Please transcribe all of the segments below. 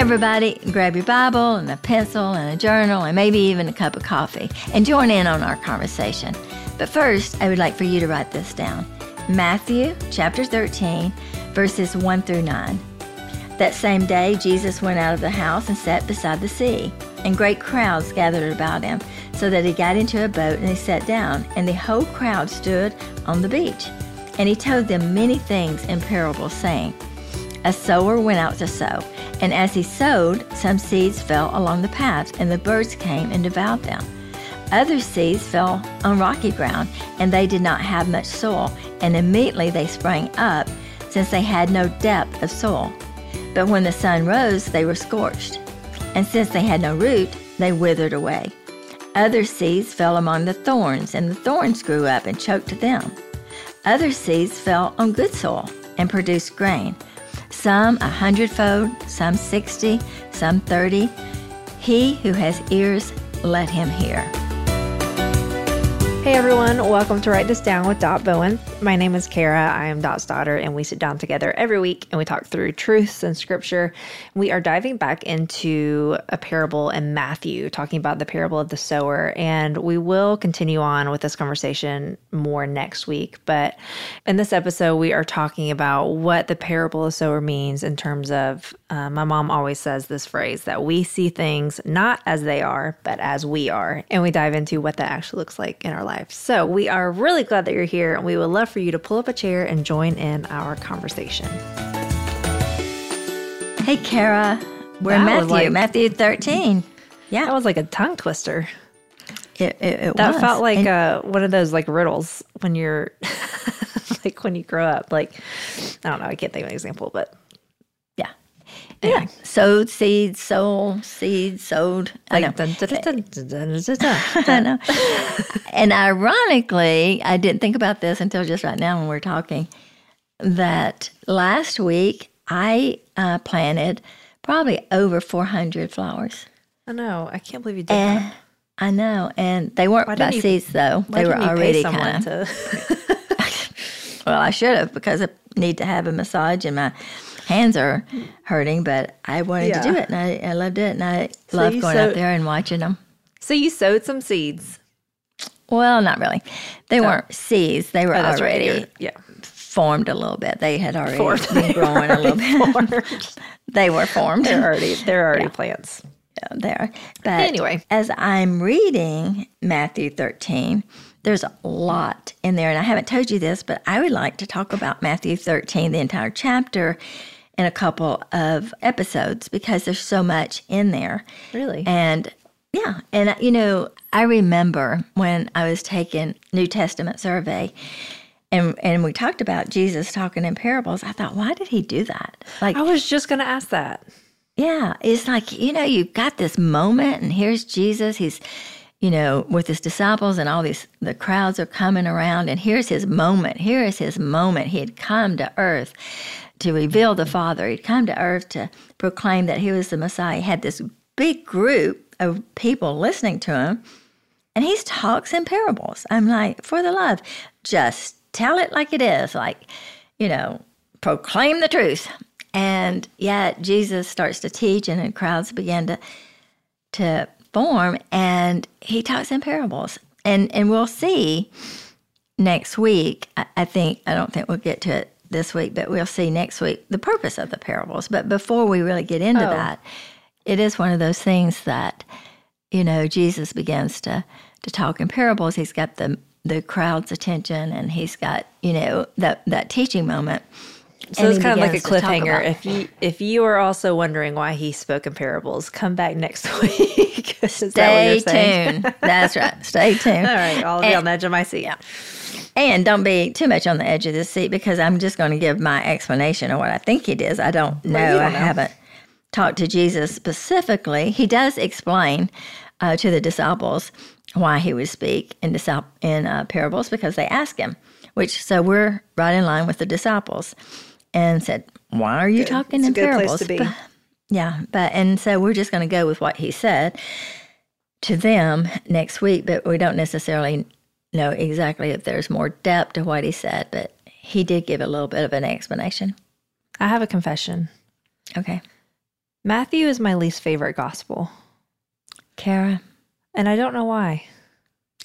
everybody, grab your Bible and a pencil and a journal and maybe even a cup of coffee and join in on our conversation. But first, I would like for you to write this down. Matthew chapter 13, verses 1 through 9. That same day, Jesus went out of the house and sat beside the sea, and great crowds gathered about him, so that he got into a boat and he sat down, and the whole crowd stood on the beach. And he told them many things in parables, saying, A sower went out to sow, and as he sowed, some seeds fell along the path, and the birds came and devoured them. Other seeds fell on rocky ground, and they did not have much soil, and immediately they sprang up, since they had no depth of soil. But when the sun rose, they were scorched, and since they had no root, they withered away. Other seeds fell among the thorns, and the thorns grew up and choked them. Other seeds fell on good soil and produced grain, some 100-fold, some 60, some 30. He who has ears, let him hear. Hey everyone, welcome to Write This Down with Dot Bowen. My name is Kara. I am Dot's daughter, and we sit down together every week and we talk through truths in scripture. We are diving back into a parable in Matthew, talking about the parable of the sower, and we will continue on with this conversation more next week. But in this episode, we are talking about what the parable of the sower means in terms of, my mom always says this phrase, that we see things not as they are, but as we are. And we dive into what that actually looks like in our life. So we are really glad that you're here, and we would love for you to pull up a chair and join in our conversation. Hey, Kara, we're in Matthew, Matthew 13. Yeah, that was like a tongue twister. It that was. That felt like one of those like riddles when you're like when you grow up. Like, I don't know, I can't think of an example, but yeah. Anyway. Yeah, sowed, seeds, soul, seeds, sowed. I know. I know. And ironically, I didn't think about this until just right now when we were talking, that last week I planted probably over 400 flowers. I know. I can't believe you did that. I know. And they weren't my seeds, though. They were already kind of. Well, I should have, because I need to have a massage in my hands are hurting, but I wanted to do it, and I loved it, and I loved going out there and watching them. So you sowed some seeds? Well, not really. They weren't seeds. They were already formed a little bit. They had already been growing a little bit. They were formed. They're already plants. Yeah, they are. But anyway, as I'm reading Matthew 13, there's a lot in there, and I haven't told you this, but I would like to talk about Matthew 13, the entire chapter, in a couple of episodes, because there's so much in there. Really? And yeah. And, you know, I remember when I was taking New Testament survey and we talked about Jesus talking in parables. I thought, why did he do that? Like, I was just going to ask that. Yeah. It's like, you know, you've got this moment and here's Jesus. He's, you know, with his disciples and all these, the crowds are coming around and here's his moment. Here is his moment. He had come to earth to reveal the Father. He'd come to earth to proclaim that he was the Messiah. He had this big group of people listening to him, and he talks in parables. I'm like, for the love, just tell it like it is, like, you know, proclaim the truth. And yet Jesus starts to teach, and then crowds begin to form, and he talks in parables. And we'll see next week. I don't think we'll get to it this week, but we'll see next week the purpose of the parables. But before we really get into that, it is one of those things that, you know, Jesus begins to talk in parables. He's got the crowd's attention, and he's got, you know, that teaching moment. So it's kind of like a cliffhanger. If you are also wondering why he spoke in parables, come back next week. Stay tuned. That's right. Stay tuned. All right. I'll be on the edge of my seat. Yeah. And don't be too much on the edge of this seat, because I'm just going to give my explanation of what I think it is. I don't know. Well, I haven't talked to Jesus specifically. He does explain to the disciples why he would speak in parables, because they ask him. So we're right in line with the disciples. And said, why are you talking in parables? It's a good place to be. Yeah, and so we're just going to go with what he said to them next week, but we don't necessarily know exactly if there's more depth to what he said, but he did give a little bit of an explanation. I have a confession. Okay. Matthew is my least favorite gospel. Kara. And I don't know why.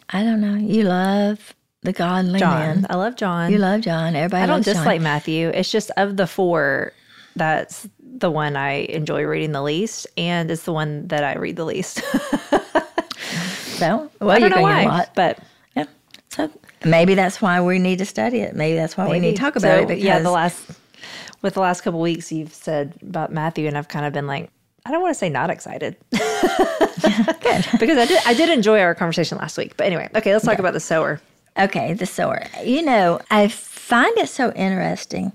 I don't know. You love the godly man. I love John. You love John. Everybody loves John. I don't dislike Matthew. It's just of the four, that's the one I enjoy reading the least. And it's the one that I read the least. So, well, I don't know why, but yeah. So maybe that's why we need to study it. Maybe that's why we need to talk about it. Because yeah, with the last couple of weeks you've said about Matthew, and I've kind of been like, I don't want to say not excited. Good. Because I did enjoy our conversation last week. But anyway, okay, let's talk about the sower. Okay, the sower. You know, I find it so interesting.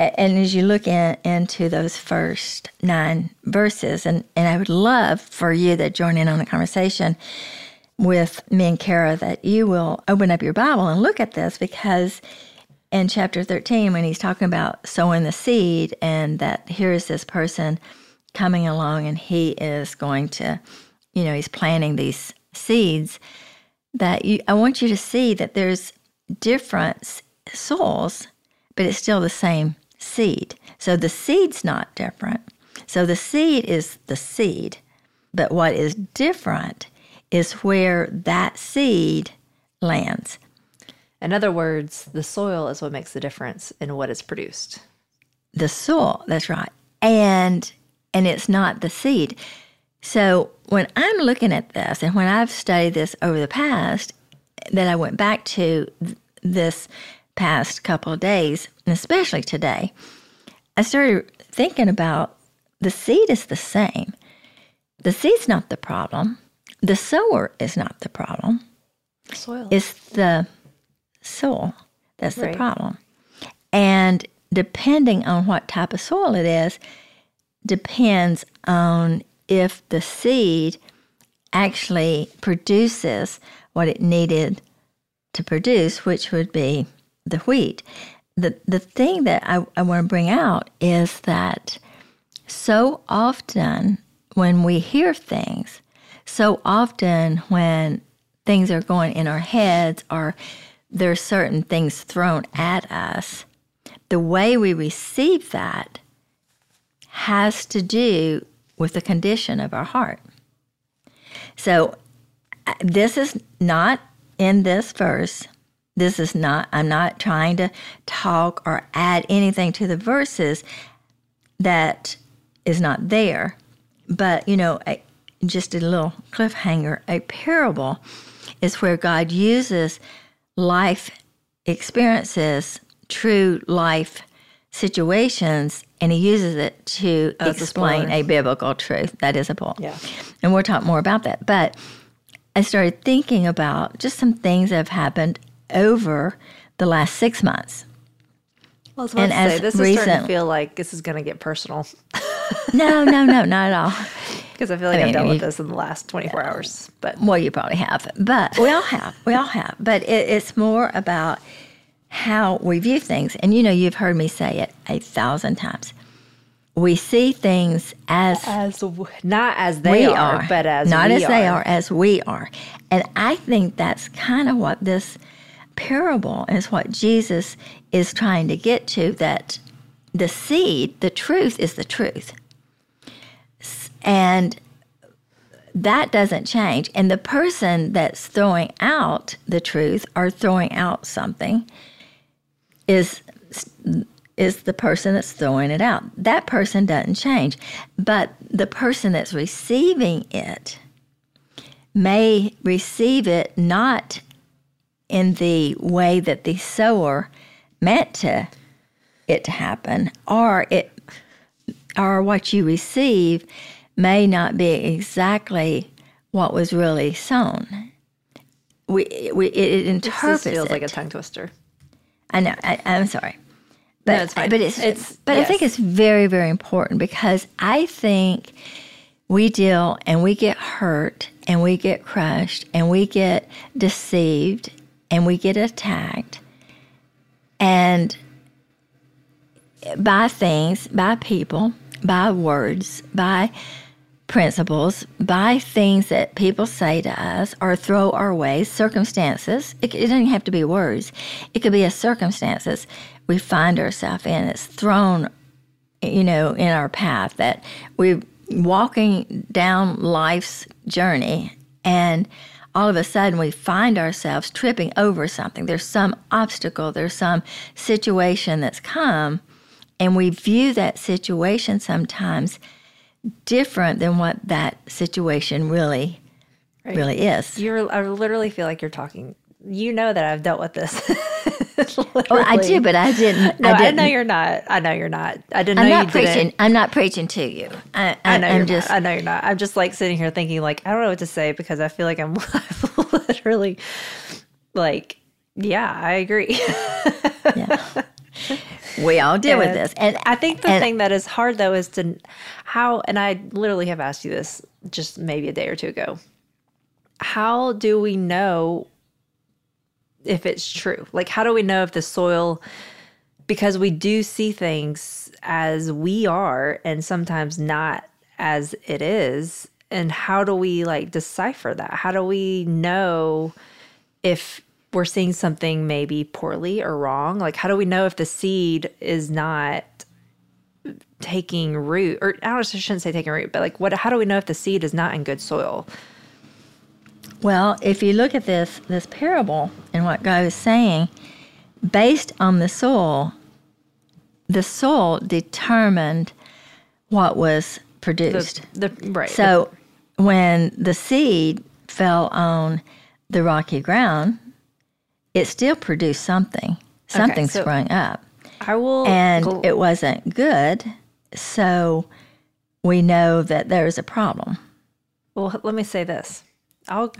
And as you look into those first 9 verses, and I would love for you that join in on the conversation with me and Kara that you will open up your Bible and look at this, because in chapter 13, when he's talking about sowing the seed and that here is this person coming along and he is going to, you know, he's planting these seeds, that I want you to see that there's different soils, but it's still the same seed. So the seed's not different. So the seed is the seed. But what is different is where that seed lands. In other words, the soil is what makes the difference in what is produced. The soil, that's right. And it's not the seed. So when I'm looking at this, and when I've studied this over the past, that I went back to this past couple of days, and especially today, I started thinking about the seed is the same. The seed's not the problem. The sower is not the problem. Soil. It's the soil that's the problem. And depending on what type of soil it is, depends on if the seed actually produces what it needed to produce, which would be the wheat. The thing that I want to bring out is that so often when we hear things, so often when things are going in our heads or there are certain things thrown at us, the way we receive that has to do with the condition of our heart. So this is not in this verse. This is not, I'm not trying to talk or add anything to the verses that is not there. But, you know, just a little cliffhanger, a parable is where God uses life experiences, true life situations, and he uses it to explain a biblical truth. That is a bull. Yeah. And we'll talk more about that. But I started thinking about just some things that have happened over the last 6 months. Well, I was about to say, this is starting to feel like this is going to get personal. No, not at all. Because I feel like I've dealt with this in the last 24 hours. But well, you probably have. But we all have. But it's more about how we view things. And, you know, you've heard me say it 1,000 times. We see things as not as they are, but as not as they are, as we are. And I think that's kind of what this parable is, what Jesus is trying to get to, that the seed, the truth is the truth. And that doesn't change. And the person that's throwing out the truth or throwing out something is the person that's throwing it out. That person doesn't change. But the person that's receiving it may receive it not in the way that the sower meant it to happen, or what you receive may not be exactly what was really sown. It interprets it. This feels like a tongue twister. I know. I'm sorry. But, no, it's fine. But I think it's very, very important, because I think we deal and we get hurt and we get crushed and we get deceived and we get attacked and by things, by people, by words, by principles, by things that people say to us or throw our way, circumstances. It doesn't have to be words. It could be a circumstances we find ourselves in. It's thrown you know, in our path, that we're walking down life's journey and all of a sudden we find ourselves tripping over something. There's some obstacle, there's some situation that's come, and we view that situation sometimes different than what that situation really, right, really is. I literally feel like you're talking, you know, that I've dealt with this. Well, I do, but I didn't. No, I didn't. I know you're not. I know you're not. I didn't know you didn't. I'm not preaching to you. I know you're not. I'm just like sitting here thinking, like, I don't know what to say, because I feel like I'm literally like, yeah, I agree. Yeah. We all deal with this. And I think the thing that is hard, though, is and I literally have asked you this just maybe a day or two ago, how do we know if it's true? Like, how do we know if the soil, because we do see things as we are and sometimes not as it is. And how do we like decipher that? How do we know if we're seeing something maybe poorly or wrong? Like, how do we know if the seed is not taking root? Or I shouldn't say taking root, but like, how do we know if the seed is not in good soil? Well, if you look at this parable and what God is saying, based on the soil determined what was produced. Right. So when the seed fell on the rocky ground, it still produced something. Something sprung up. It wasn't good, so we know that there is a problem. Well, let me say this. I'll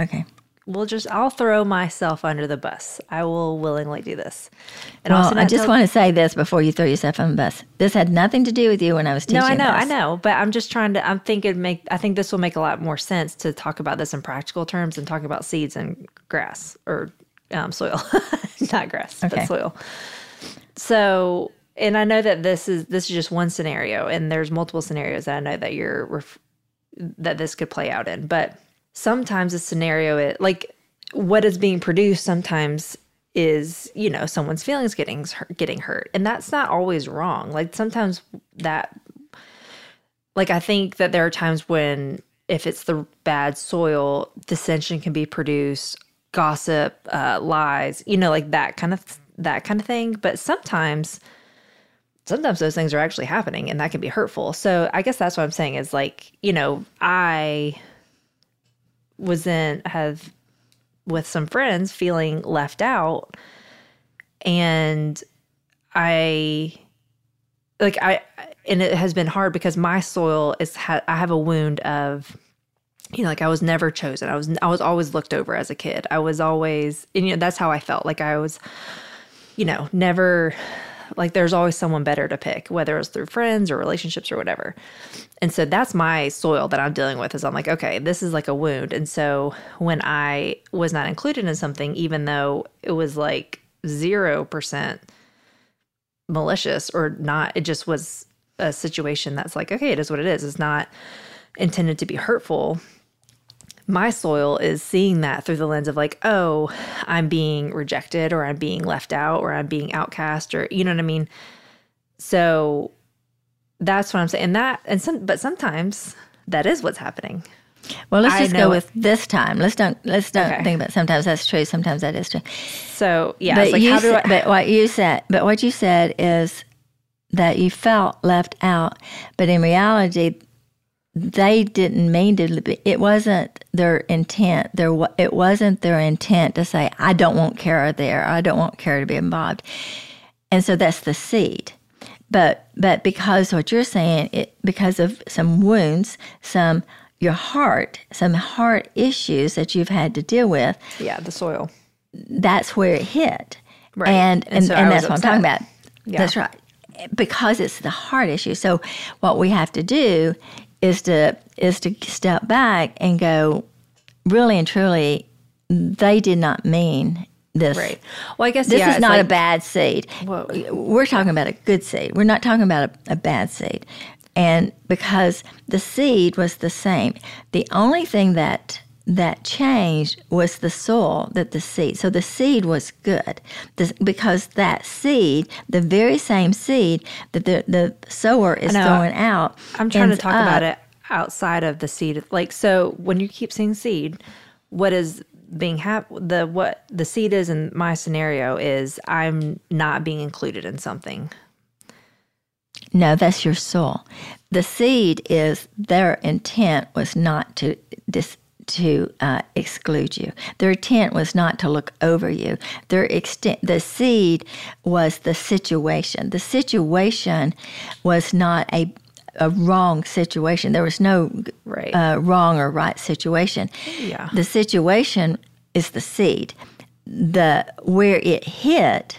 throw myself under the bus. I will willingly do this. And I just want to say this before you throw yourself on the bus. This had nothing to do with you when I was teaching. No, I know. But I'm just trying to. I think this will make a lot more sense to talk about this in practical terms and talk about seeds and grass or soil, not grass, but soil. So, and I know that this is just one scenario, and there's multiple scenarios that I know that that this could play out in, but. Sometimes a scenario, like what is being produced sometimes is, you know, someone's feelings getting hurt. And that's not always wrong. Like sometimes I think that there are times when if it's the bad soil, dissension can be produced, gossip, lies, you know, like that kind of thing. But sometimes those things are actually happening and that can be hurtful. So I guess that's what I'm saying is like, you know, I was with some friends feeling left out, and and it has been hard because my soil I have a wound of, you know, like I was never chosen. I was always looked over as a kid. I was always, and you know, that's how I felt. Like I was, you know, never, like there's always someone better to pick, whether it was through friends or relationships or whatever. And so that's my soil that I'm dealing with is I'm like, okay, this is like a wound. And so when I was not included in something, even though it was like 0% malicious or not, it just was a situation that's like, okay, it is what it is. It's not intended to be hurtful. My soil is seeing that through the lens of like, oh, I'm being rejected or I'm being left out or I'm being outcast or, you know what I mean? So that's what I'm saying. But sometimes that is what's happening. Well, let's just go with this time. Let's don't think about sometimes that's true. Sometimes that is true. So yeah, but, like, what you said is that you felt left out, but in reality, they didn't mean to. It wasn't their intent. It wasn't their intent to say, "I don't want Kara there. I don't want Kara to be involved." And so that's the seed. But because what you're saying, because of some wounds, some heart issues that you've had to deal with. Yeah, the soil. That's where it hit. Right. And that's what I'm talking about. Yeah. That's right. Because it's the heart issue. So what we have to do is to step back and go, really and truly, they did not mean this. Right. Well, I guess this is not like, a bad seed. Whoa. We're talking about a good seed. We're not talking about a bad seed. And because the seed was the same, the only thing that that changed was the soil that the seed. So the seed was good because that seed, the very same seed that the sower is throwing out. I'm trying to talk about it outside of the seed. Like, so when you keep saying seed, what is being what the seed is in my scenario is I'm not being included in something. No, that's your soul. The seed is their intent was not to exclude you. Their intent was not to look over you. The seed was the situation. The situation was not a wrong situation. There was no wrong or right situation. Yeah. The situation is the seed. Where it hit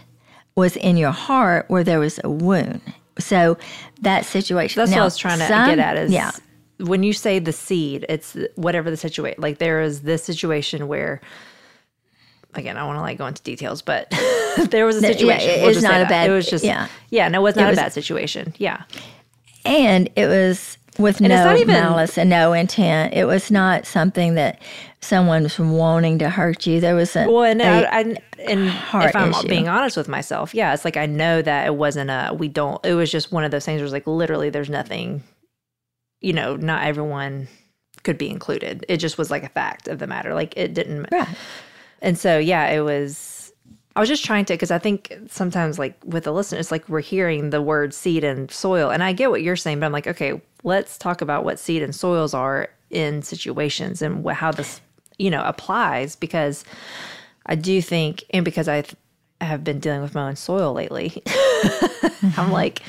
was in your heart where there was a wound. So that situation. That's what I was trying to get at is when you say the seed, it's whatever the situation. Like there is this situation where, again, I don't want to go into details, but there was a situation. Yeah, it's not a bad. It was just it was not a bad situation. Yeah, and it was with no malice and no intent. It was not something that someone was wanting to hurt you. There was if I'm being honest with myself, it's like I know that it wasn't it was just one of those things where it was like literally there's nothing, not everyone could be included. It just was like a fact of the matter. Like it didn't. Right. And so, it was, I was just trying to, because I think sometimes like with the listener, it's like we're hearing the word seed and soil. And I get what you're saying, but I'm like, okay, let's talk about what seed and soils are in situations and how this applies, because I do think, and because I have been dealing with my own soil lately, I'm like,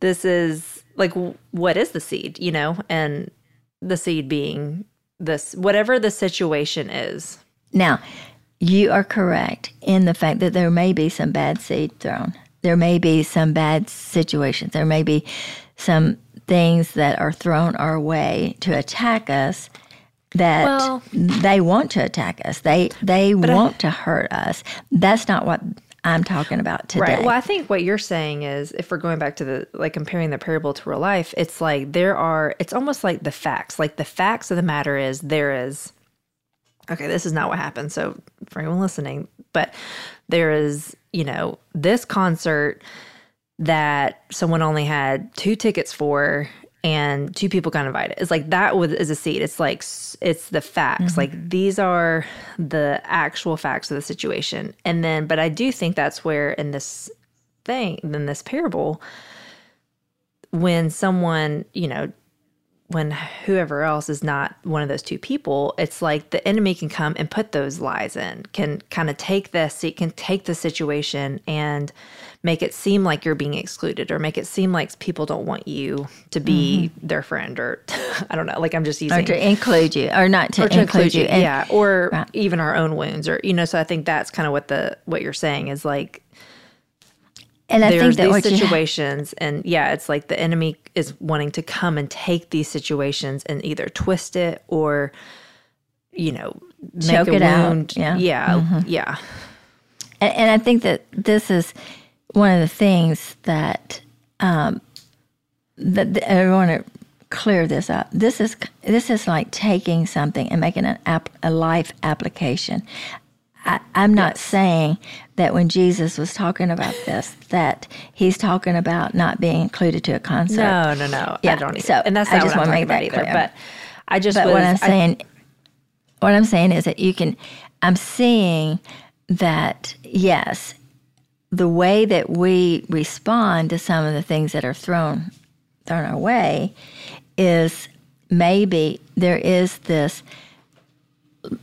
this is like, what is the seed, and the seed being this, whatever the situation is. Now, you are correct in the fact that there may be some bad seed thrown. There may be some bad situations. There may be some things that are thrown our way to attack us. That they want to attack us. They want to hurt us. That's not what I'm talking about today. Right. Well, I think what you're saying is, if we're going back to the comparing the parable to real life, it's like it's almost like the facts. Like the facts of the matter is okay, this is not what happened. So for anyone listening, but there is, this concert that someone only had 2 tickets for, and 2 people got invited. It's like that is a seed. It's like, it's the facts. Mm-hmm. Like these are the actual facts of the situation. And then, but I do think that's where in this parable, when someone, when whoever else is not one of those 2 people, it's like the enemy can come and put those lies in, can kind of take this, it can take the situation and make it seem like you're being excluded, or make it seem like people don't want you to be their friend, or I don't know, like I'm just using. Or to include you, or not to, or to include you. And, or even our own wounds, or, so I think that's kind of what you're saying is like, and I think that these situations, it's like the enemy is wanting to come and take these situations and either twist it or, make it wound. Out. Yeah. And I think that this is one of the things that I want to clear this up. This is like taking something and making a life application. I'm not saying that when Jesus was talking about this, that he's talking about not being included to a concert. No. Yeah. I don't. Either. So, and that's not I just what want I'm to make that clear. But I just. But what I'm saying is that you can. I'm seeing that the way that we respond to some of the things that are thrown our way is maybe there is this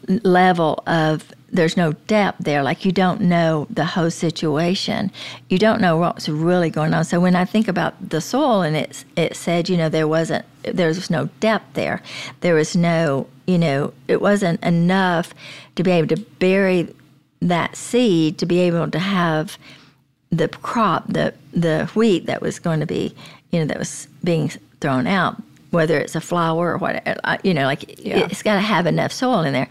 level of. There's no depth there. Like you don't know the whole situation. You don't know what's really going on. So when I think about the soil, and it said, there was no depth there. There was no, it wasn't enough to be able to bury that seed to be able to have the crop, the wheat that was going to be, that was being thrown out. Whether it's a flower or whatever, it's got to have enough soil in there.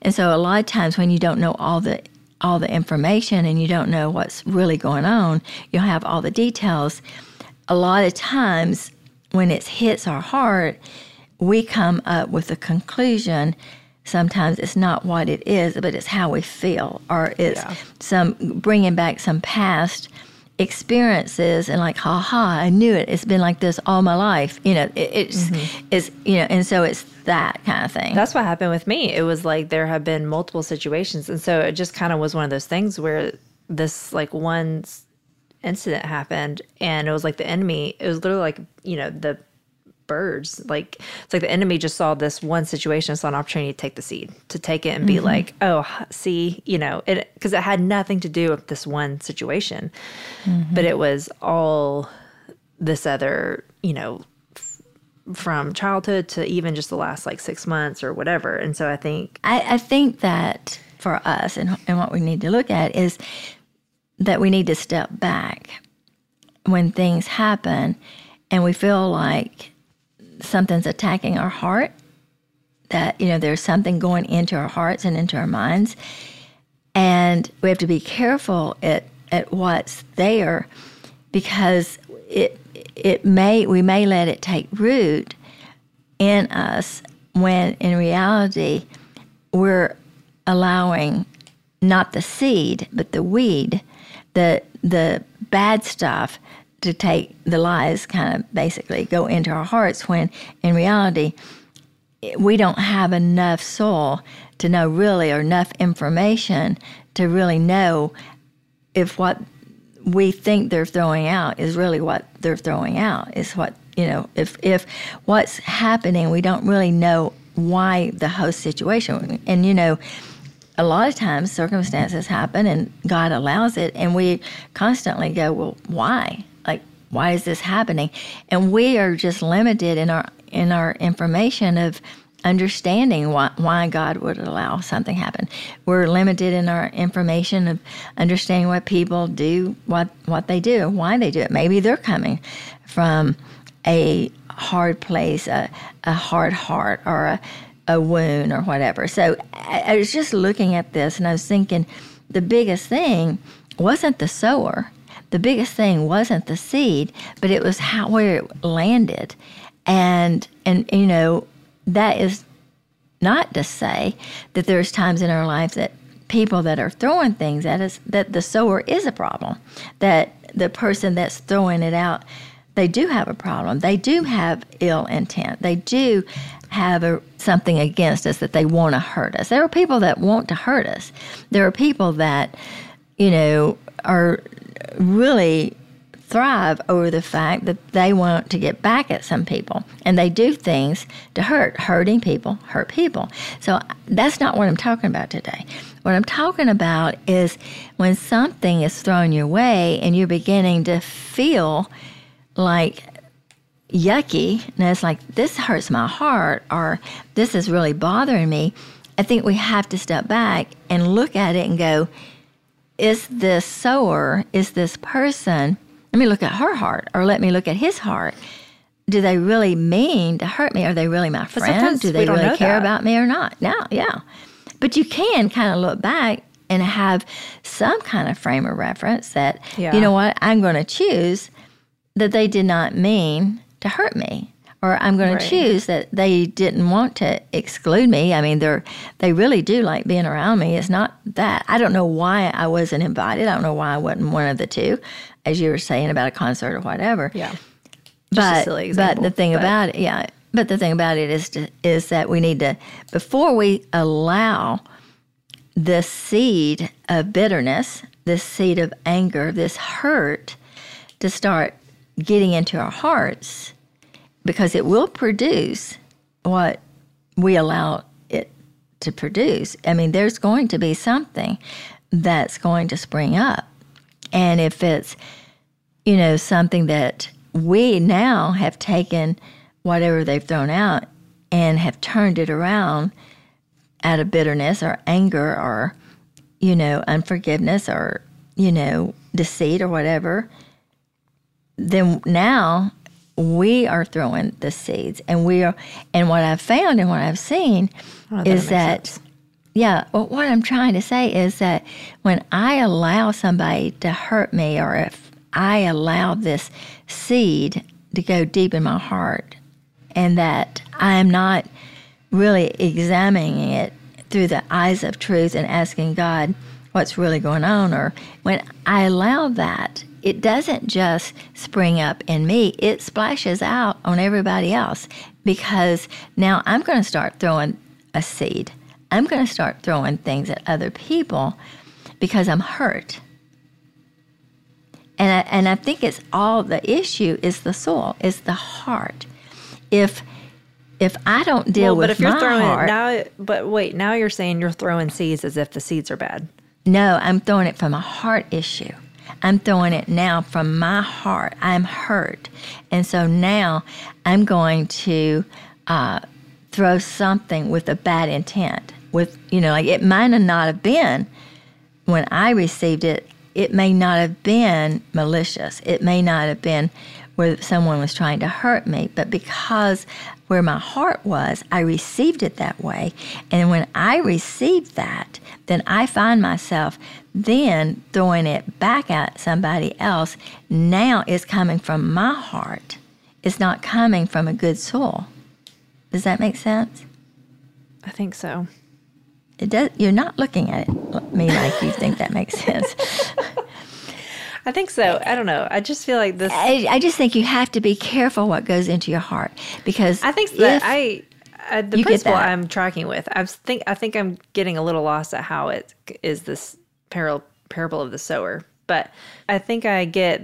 And so a lot of times when you don't know all the information and you don't know what's really going on, you'll have all the details. A lot of times when it hits our heart, we come up with a conclusion sometimes it's not what it is, but it's how we feel, or it's some bringing back some past experiences and like, ha, I knew it. It's been like this all my life. You know, it's you know, and so it's that kind of thing. That's what happened with me. It was like there have been multiple situations. And so it just kind of was one of those things where this like one incident happened and it was like the enemy, it was literally like, you know, the birds, like it's like the enemy just saw this one situation, saw an opportunity to take the seed, to take it and be like, oh, see, you know, it, because it had nothing to do with this one situation, but it was all this other, you know, from childhood to even just the last like 6 months or whatever. And so I think that for us and what we need to look at is that we need to step back when things happen and we feel like something's attacking our heart, that, you know, there's something going into our hearts and into our minds. And we have to be careful at what's there, because we may let it take root in us when in reality we're allowing not the seed, but the weed, the bad stuff to take, the lies kind of basically go into our hearts, when in reality we don't have enough soil to know really, or enough information to really know if what we think they're throwing out is really what they're throwing out, is what, you know, if what's happening, we don't really know why the host situation. And, you know, a lot of times circumstances happen and God allows it, and we constantly go, well, why? Why is this happening? And we are just limited in our information of understanding why God would allow something happen. We're limited in our information of understanding what people do, what they do, why they do it. Maybe they're coming from a hard place, a hard heart, or a wound, or whatever. So I was just looking at this, and I was thinking the biggest thing wasn't the sower. The biggest thing wasn't the seed, but it was where it landed. And you know, that is not to say that there's times in our life that people that are throwing things at us, that the sower is a problem, that the person that's throwing it out, they do have a problem. They do have ill intent. They do have something against us, that they want to hurt us. There are people that want to hurt us. There are people that, you know, are really thrive over the fact that they want to get back at some people, and they do things to hurt people. So that's not what I'm talking about today. What I'm talking about is when something is thrown your way and you're beginning to feel like yucky, and it's like, this hurts my heart, or this is really bothering me. I think we have to step back and look at it and go, is this sower, is this person, let me look at her heart, or let me look at his heart. Do they really mean to hurt me? Are they really my friend? Do they really care about me or not? No, yeah. But you can kind of look back and have some kind of frame of reference that, you know what, I'm going to choose that they did not mean to hurt me. Or I'm going to choose that they didn't want to exclude me. I mean, they really do like being around me. It's not that. I don't know why I wasn't invited. I don't know why I wasn't one of the two, as you were saying about a concert or whatever. Yeah, just a silly example. But the thing about it is that we need to, before we allow the seed of bitterness, this seed of anger, this hurt, to start getting into our hearts. Because it will produce what we allow it to produce. I mean, there's going to be something that's going to spring up. And if it's, you know, something that we now have taken whatever they've thrown out and have turned it around out of bitterness or anger or, you know, unforgiveness or, you know, deceit or whatever, then now we are throwing the seeds, and we are. And what I've found and what I've seen is that, what I'm trying to say is that when I allow somebody to hurt me, or if I allow this seed to go deep in my heart, and that I am not really examining it through the eyes of truth and asking God what's really going on. Or when I allow that, it doesn't just spring up in me. It splashes out on everybody else, because now I'm going to start throwing a seed. I'm going to start throwing things at other people because I'm hurt. And I think it's all the issue is the soul, is the heart. If I don't deal with my heart... Now you're saying you're throwing seeds as if the seeds are bad. No, I'm throwing it from a heart issue. I'm throwing it now from my heart. I'm hurt. And so now I'm going to throw something with a bad intent. With, like it might not have been, when I received it, it may not have been malicious. It may not have been where someone was trying to hurt me, but because where my heart was, I received it that way. And when I received that, then I find myself then throwing it back at somebody else. Now it's coming from my heart. It's not coming from a good soul. Does that make sense? I think so. It does. You're not looking at me like you think that makes sense. I think so. I don't know. I just feel like this... I just think you have to be careful what goes into your heart, because I think that the principle I'm tracking with, I think I'm getting a little lost at how it is this parable of the sower. But I think I get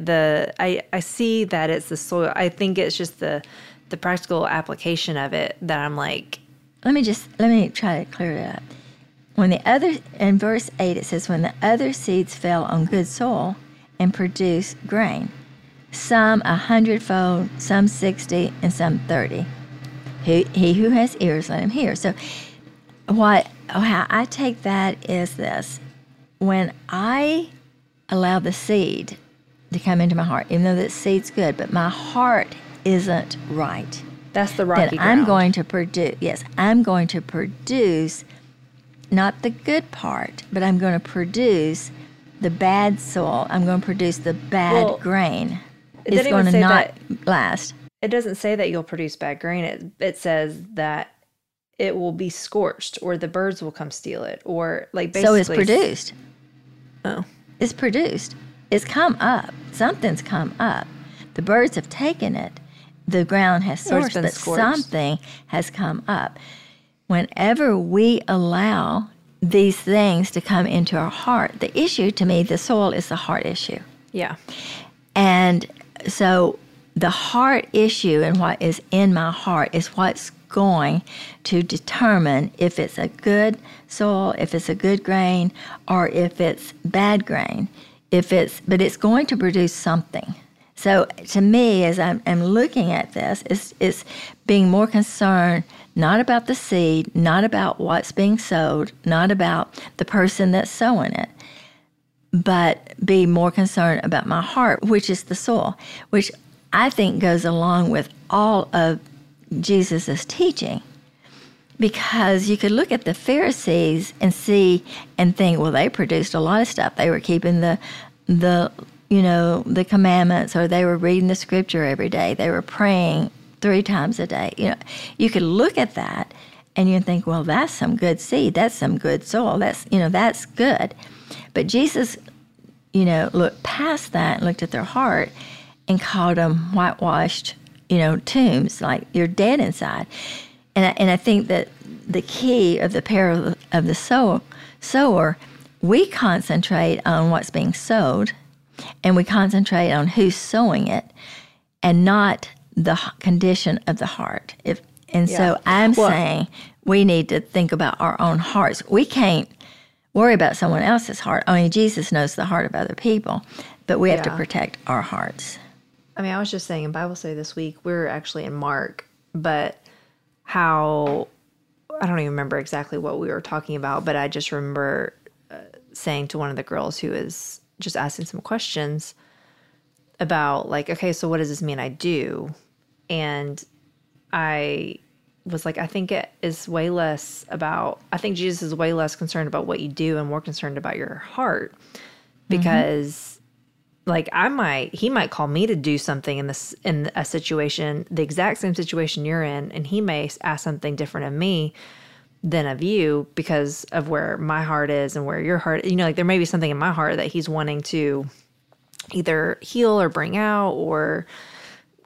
I see that it's the soil. I think it's just the practical application of it that I'm like... Let me try to clear it up. In verse 8, it says, when the other seeds fell on good soil and produce grain, some 100-fold, some 60, and some 30. He who has ears, let him hear. So how I take that is this. When I allow the seed to come into my heart, even though the seed's good, but my heart isn't right. That's the rocky ground. I'm going to produce... not the good part, but I'm going to produce the bad soil. I'm going to produce the bad grain. It's going to not last. It doesn't say that you'll produce bad grain. It says that it will be scorched, or the birds will come steal it, or like basically. So it's produced. Oh, it's produced. It's come up. Something's come up. The birds have taken it. The ground has sourced, but something has come up. Whenever we allow these things to come into our heart, the issue to me, the soil is the heart issue. Yeah. And so the heart issue and what is in my heart is what's going to determine if it's a good soil, if it's a good grain, or if it's bad grain. But it's going to produce something. So to me, as I'm looking at this, it's being more concerned not about the seed, not about what's being sowed, not about the person that's sowing it, but be more concerned about my heart, which is the soil, which I think goes along with all of Jesus' teaching. Because you could look at the Pharisees and see and think, well, they produced a lot of stuff. They were keeping the commandments, or they were reading the scripture every day. They were praying 3 times a day. You could look at that and you think, well, that's some good seed. That's some good soil. That's good. But Jesus, looked past that and looked at their heart and called them whitewashed, tombs, like you're dead inside. And I think that the key of the parable of the sower, we concentrate on what's being sowed, and we concentrate on who's sowing it, and not the condition of the heart. So I'm saying we need to think about our own hearts. We can't worry about someone else's heart. Only Jesus knows the heart of other people, but we have to protect our hearts. I mean, I was just saying in Bible study this week, we were actually in Mark, but how, I don't even remember exactly what we were talking about, but I just remember saying to one of the girls who is just asking some questions about like, okay, so what does this mean I do? And I was like, I think Jesus is way less concerned about what you do and more concerned about your heart, because Like he might call me to do something in a situation, the exact same situation you're in, and he may ask something different of me than of you because of where my heart is and where your heart, like there may be something in my heart that he's wanting to either heal or bring out, or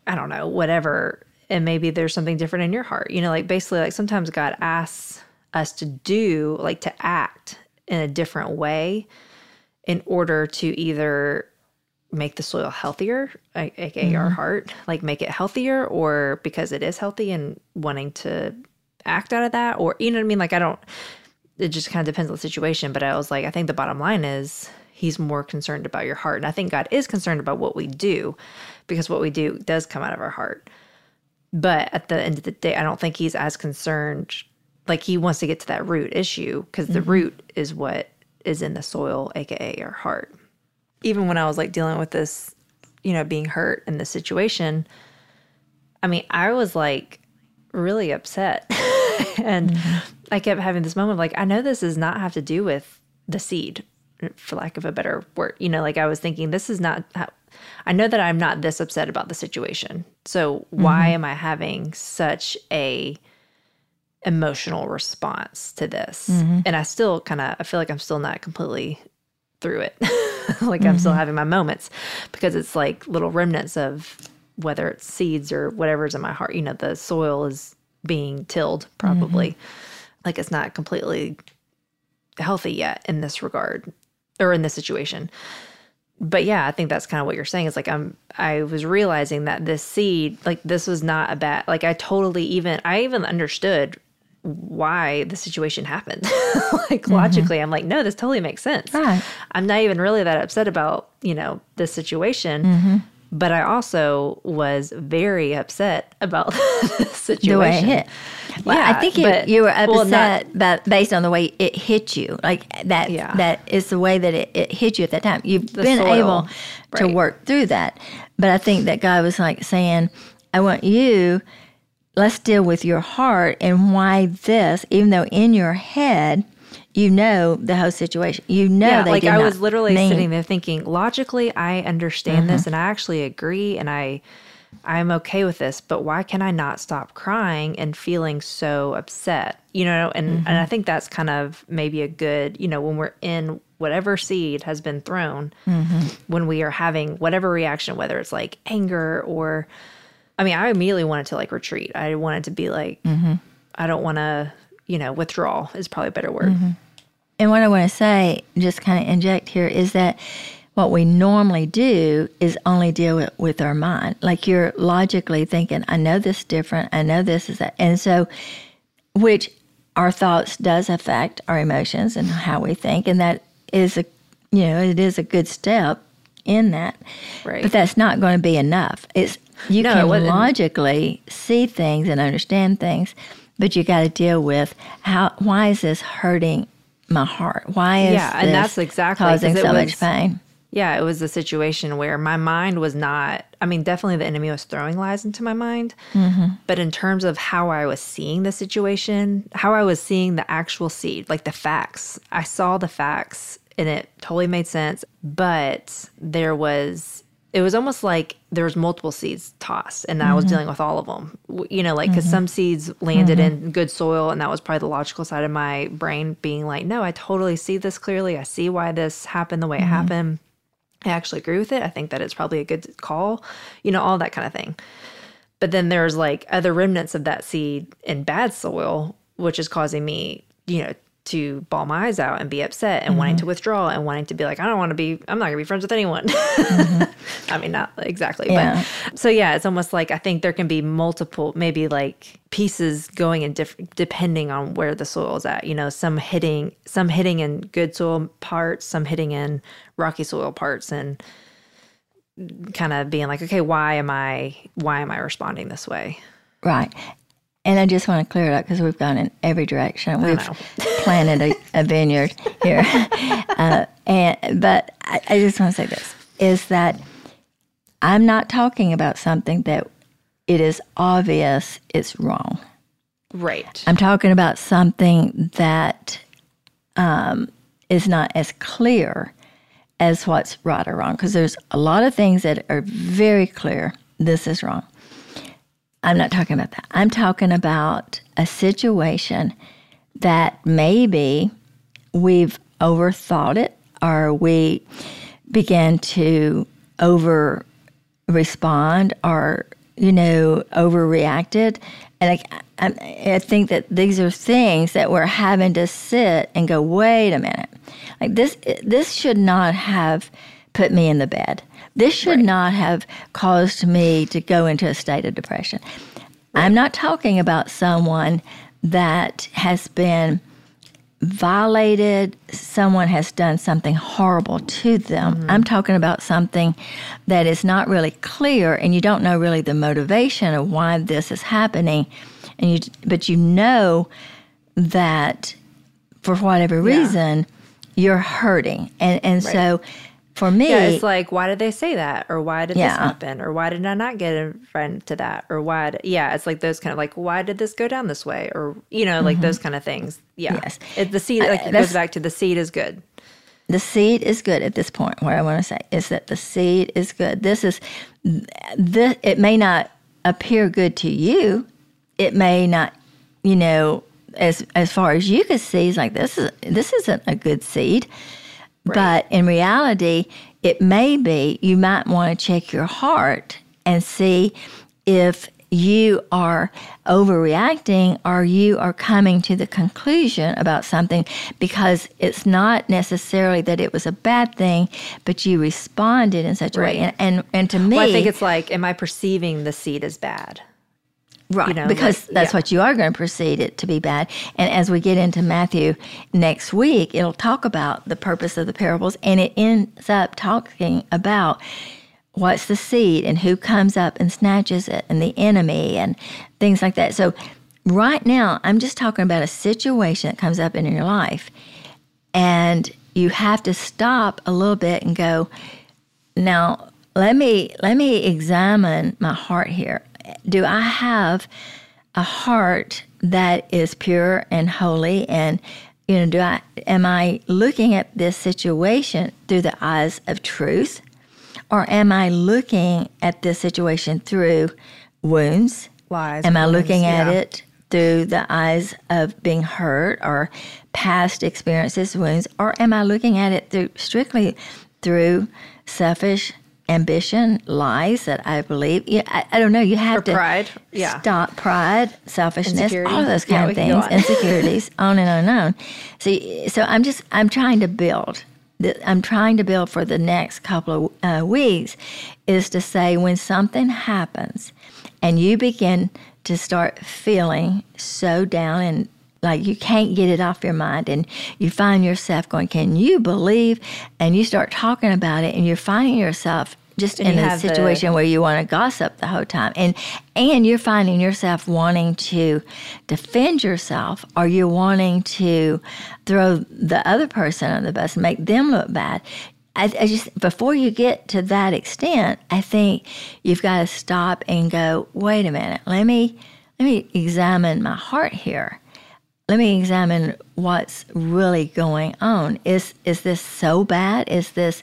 I don't know, whatever. And maybe there's something different in your heart, like basically like sometimes God asks us to do, like to act in a different way in order to either make the soil healthier, aka our heart, like make it healthier, or because it is healthy and wanting to act out of that, or you know what I mean? Like it just kind of depends on the situation. But I think the bottom line is he's more concerned about your heart. And I think God is concerned about what we do, because what we do does come out of our heart. But at the end of the day, I don't think he's as concerned, like he wants to get to that root issue, because the root is what is in the soil, aka our heart. Even when I was like dealing with this, being hurt in this situation, I mean, I was like really upset. And I kept having this moment of like, I know this does not have to do with the seed, for lack of a better word. Like I was thinking, this is not, I know that I'm not this upset about the situation. So why am I having such a emotional response to this? And I feel like I'm still not completely through it. Like I'm still having my moments, because it's like little remnants of whether it's seeds or whatever's in my heart, the soil is being tilled probably. Like it's not completely healthy yet in this regard or in this situation. But yeah, I think that's kind of what you're saying. It's like, I was realizing that this seed, like this was not a bad, like I even understood why the situation happened. Like logically, I'm like, no, this totally makes sense. Right. I'm not even really that upset about, this situation, but I also was very upset about the situation. The way it hit. Well, yeah, I think you were upset based on the way it hit you. Like that, that is the way that it hit you at that time. You've been able to work through that. But I think that God was like saying, I want you... Let's deal with your heart and why this, even though in your head, the whole situation. Like I was literally sitting there thinking, logically, I understand this and I actually agree and I'm okay with this, but why can I not stop crying and feeling so upset? And I think that's kind of maybe a good, when we're in whatever seed has been thrown, when we are having whatever reaction, whether it's like anger or... I immediately wanted to like retreat. I wanted to be like, I don't want to, withdraw is probably a better word. And what I want to say, just kind of inject here, is that what we normally do is only deal with our mind. Like you're logically thinking, I know this is different. I know this is that. And so, which our thoughts does affect our emotions and how we think. And that is a good step in that. Right. But that's not going to be enough. You can logically see things and understand things, but you got to deal with why is this hurting my heart? Why is this causing so much pain? Yeah, it was a situation where my mind was not, definitely the enemy was throwing lies into my mind, but in terms of how I was seeing the situation, how I was seeing the actual seed, like the facts, I saw the facts and it totally made sense, but it was almost like there was multiple seeds tossed and I was dealing with all of them, because some seeds landed in good soil. And that was probably the logical side of my brain being like, no, I totally see this clearly. I see why this happened the way it happened. I actually agree with it. I think that it's probably a good call, all that kind of thing. But then there's like other remnants of that seed in bad soil, which is causing me, to ball my eyes out and be upset and wanting to withdraw and wanting to be like, I'm not going to be friends with anyone. Not exactly. Yeah. But so yeah, it's almost like, I think there can be multiple, maybe like pieces going in different, depending on where the soil is at, some hitting in good soil parts, some hitting in rocky soil parts, and kind of being like, okay, why am I responding this way? Right. And I just want to clear it up because we've gone in every direction. We've planted a vineyard here. But I just want to say this, is that I'm not talking about something that it is obvious it's wrong. Right. I'm talking about something that is not as clear as what's right or wrong, because there's a lot of things that are very clear, this is wrong. I'm not talking about that. I'm talking about a situation that maybe we've overthought it, or we began to over-respond, or, overreacted. And I think that these are things that we're having to sit and go, wait a minute. Like this should not have put me in the bed. This should right. not have caused me to go into a state of depression. Right. I'm not talking about someone that has been violated, someone has done something horrible to them. Mm-hmm. I'm talking about something that is not really clear, and you don't know really the motivation of why this is happening, but you know that for whatever reason, you're hurting. And right. so for me... Yeah, it's like, why did they say that? Or why did this happen? Or why did I not get a friend to that? Or why... it's like those kind of like, why did this go down this way? Or, like those kind of things. Yeah. Yes. The seed, it goes back to the seed is good. The seed is good at this point. What I want to say is that the seed is good. This it may not appear good to you. It may not, as far as you could see, it's like, this isn't a good seed. Right. But in reality, it may be, you might want to check your heart and see if you are overreacting or you are coming to the conclusion about something, because it's not necessarily that it was a bad thing, but you responded in such a way. And to me... Well, I think it's like, am I perceiving the seed as bad? Right, because that's what you are going to perceive it to be bad. And as we get into Matthew next week, it'll talk about the purpose of the parables, and it ends up talking about what's the seed and who comes up and snatches it and the enemy and things like that. So right now, I'm just talking about a situation that comes up in your life, and you have to stop a little bit and go, now, let me examine my heart here. Do I have a heart that is pure and holy? And, am I looking at this situation through the eyes of truth? Or am I looking at this situation through wounds? Lies. Am I looking at it through the eyes of being hurt or past experiences, wounds? Or am I looking at it strictly through selfish ambition, lies that I believe. I don't know. You have to pride. Stop pride, selfishness, insecurity. All those kind of things, insecurities, on and on and on. So I'm trying to build. I'm trying to build for the next couple of weeks is to say when something happens and you begin to start feeling so down and like you can't get it off your mind, and you find yourself going, can you believe? And you start talking about it, and you're finding yourself just in a situation where you want to gossip the whole time. And you're finding yourself wanting to defend yourself, or you're wanting to throw the other person on the bus and make them look bad. I just, before you get to that extent, I think you've got to stop and go, wait a minute, let me examine my heart here. Let me examine what's really going on. Is this so bad? Is this,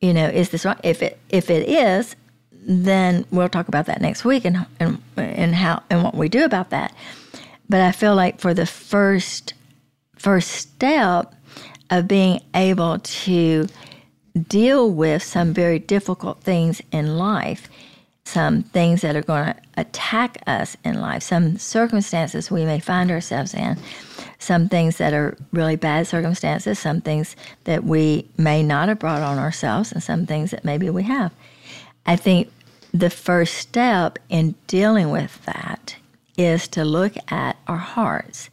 is this wrong? If it is, then we'll talk about that next week and how and what we do about that. But I feel like for the first step of being able to deal with some very difficult things in life, some things that are going to attack us in life, some circumstances we may find ourselves in, some things that are really bad circumstances, some things that we may not have brought on ourselves, and some things that maybe we have. I think the first step in dealing with that is to look at our hearts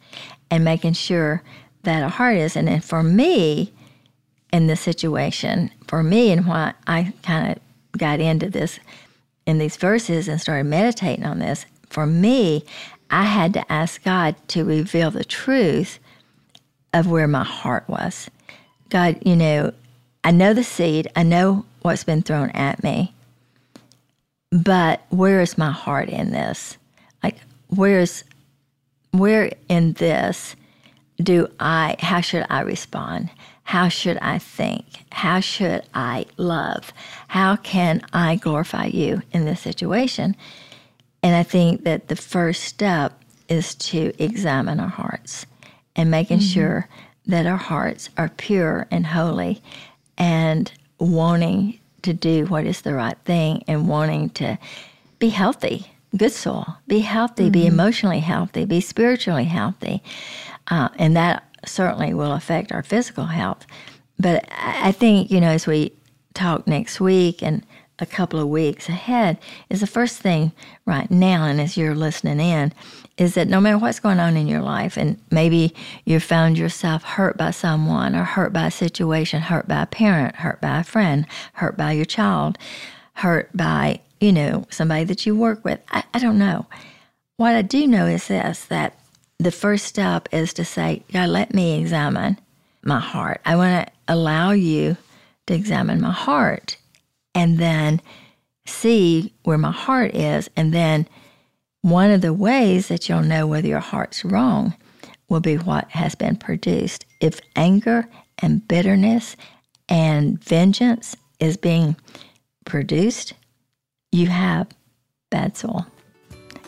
and making sure that our heart is. And then for me, in this situation, for me and why I kind of got into this in these verses and started meditating on this, for me, I had to ask God to reveal the truth of where my heart was. God, I know the seed, I know what's been thrown at me, but where is my heart in this? Like, where in this how should I respond? How should I think? How should I love? How can I glorify you in this situation? And I think that the first step is to examine our hearts and making sure that our hearts are pure and holy and wanting to do what is the right thing and wanting to be healthy, good soul, be healthy, be emotionally healthy, be spiritually healthy. And that certainly will affect our physical health. But I think, you know, as we talk next week and a couple of weeks ahead, is the first thing right now, and as you're listening in, is that no matter what's going on in your life, and maybe you've found yourself hurt by someone or hurt by a situation, hurt by a parent, hurt by a friend, hurt by your child, hurt by, you know, somebody that you work with. I don't know. What I do know is this, that the first step is to say, God, let me examine my heart. I want to allow you to examine my heart and then see where my heart is. And then one of the ways that you'll know whether your heart's wrong will be what has been produced. If anger and bitterness and vengeance is being produced, you have bad soul,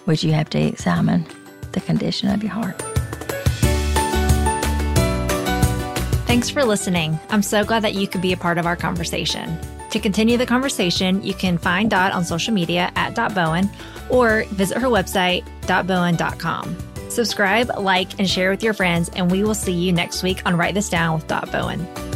which you have to examine the condition of your heart. Thanks for listening. I'm so glad that you could be a part of our conversation. To continue the conversation, you can find Dot on social media at Dot Bowen or visit her website, dotbowen.com. Subscribe, like, and share with your friends, and we will see you next week on Write This Down with Dot Bowen.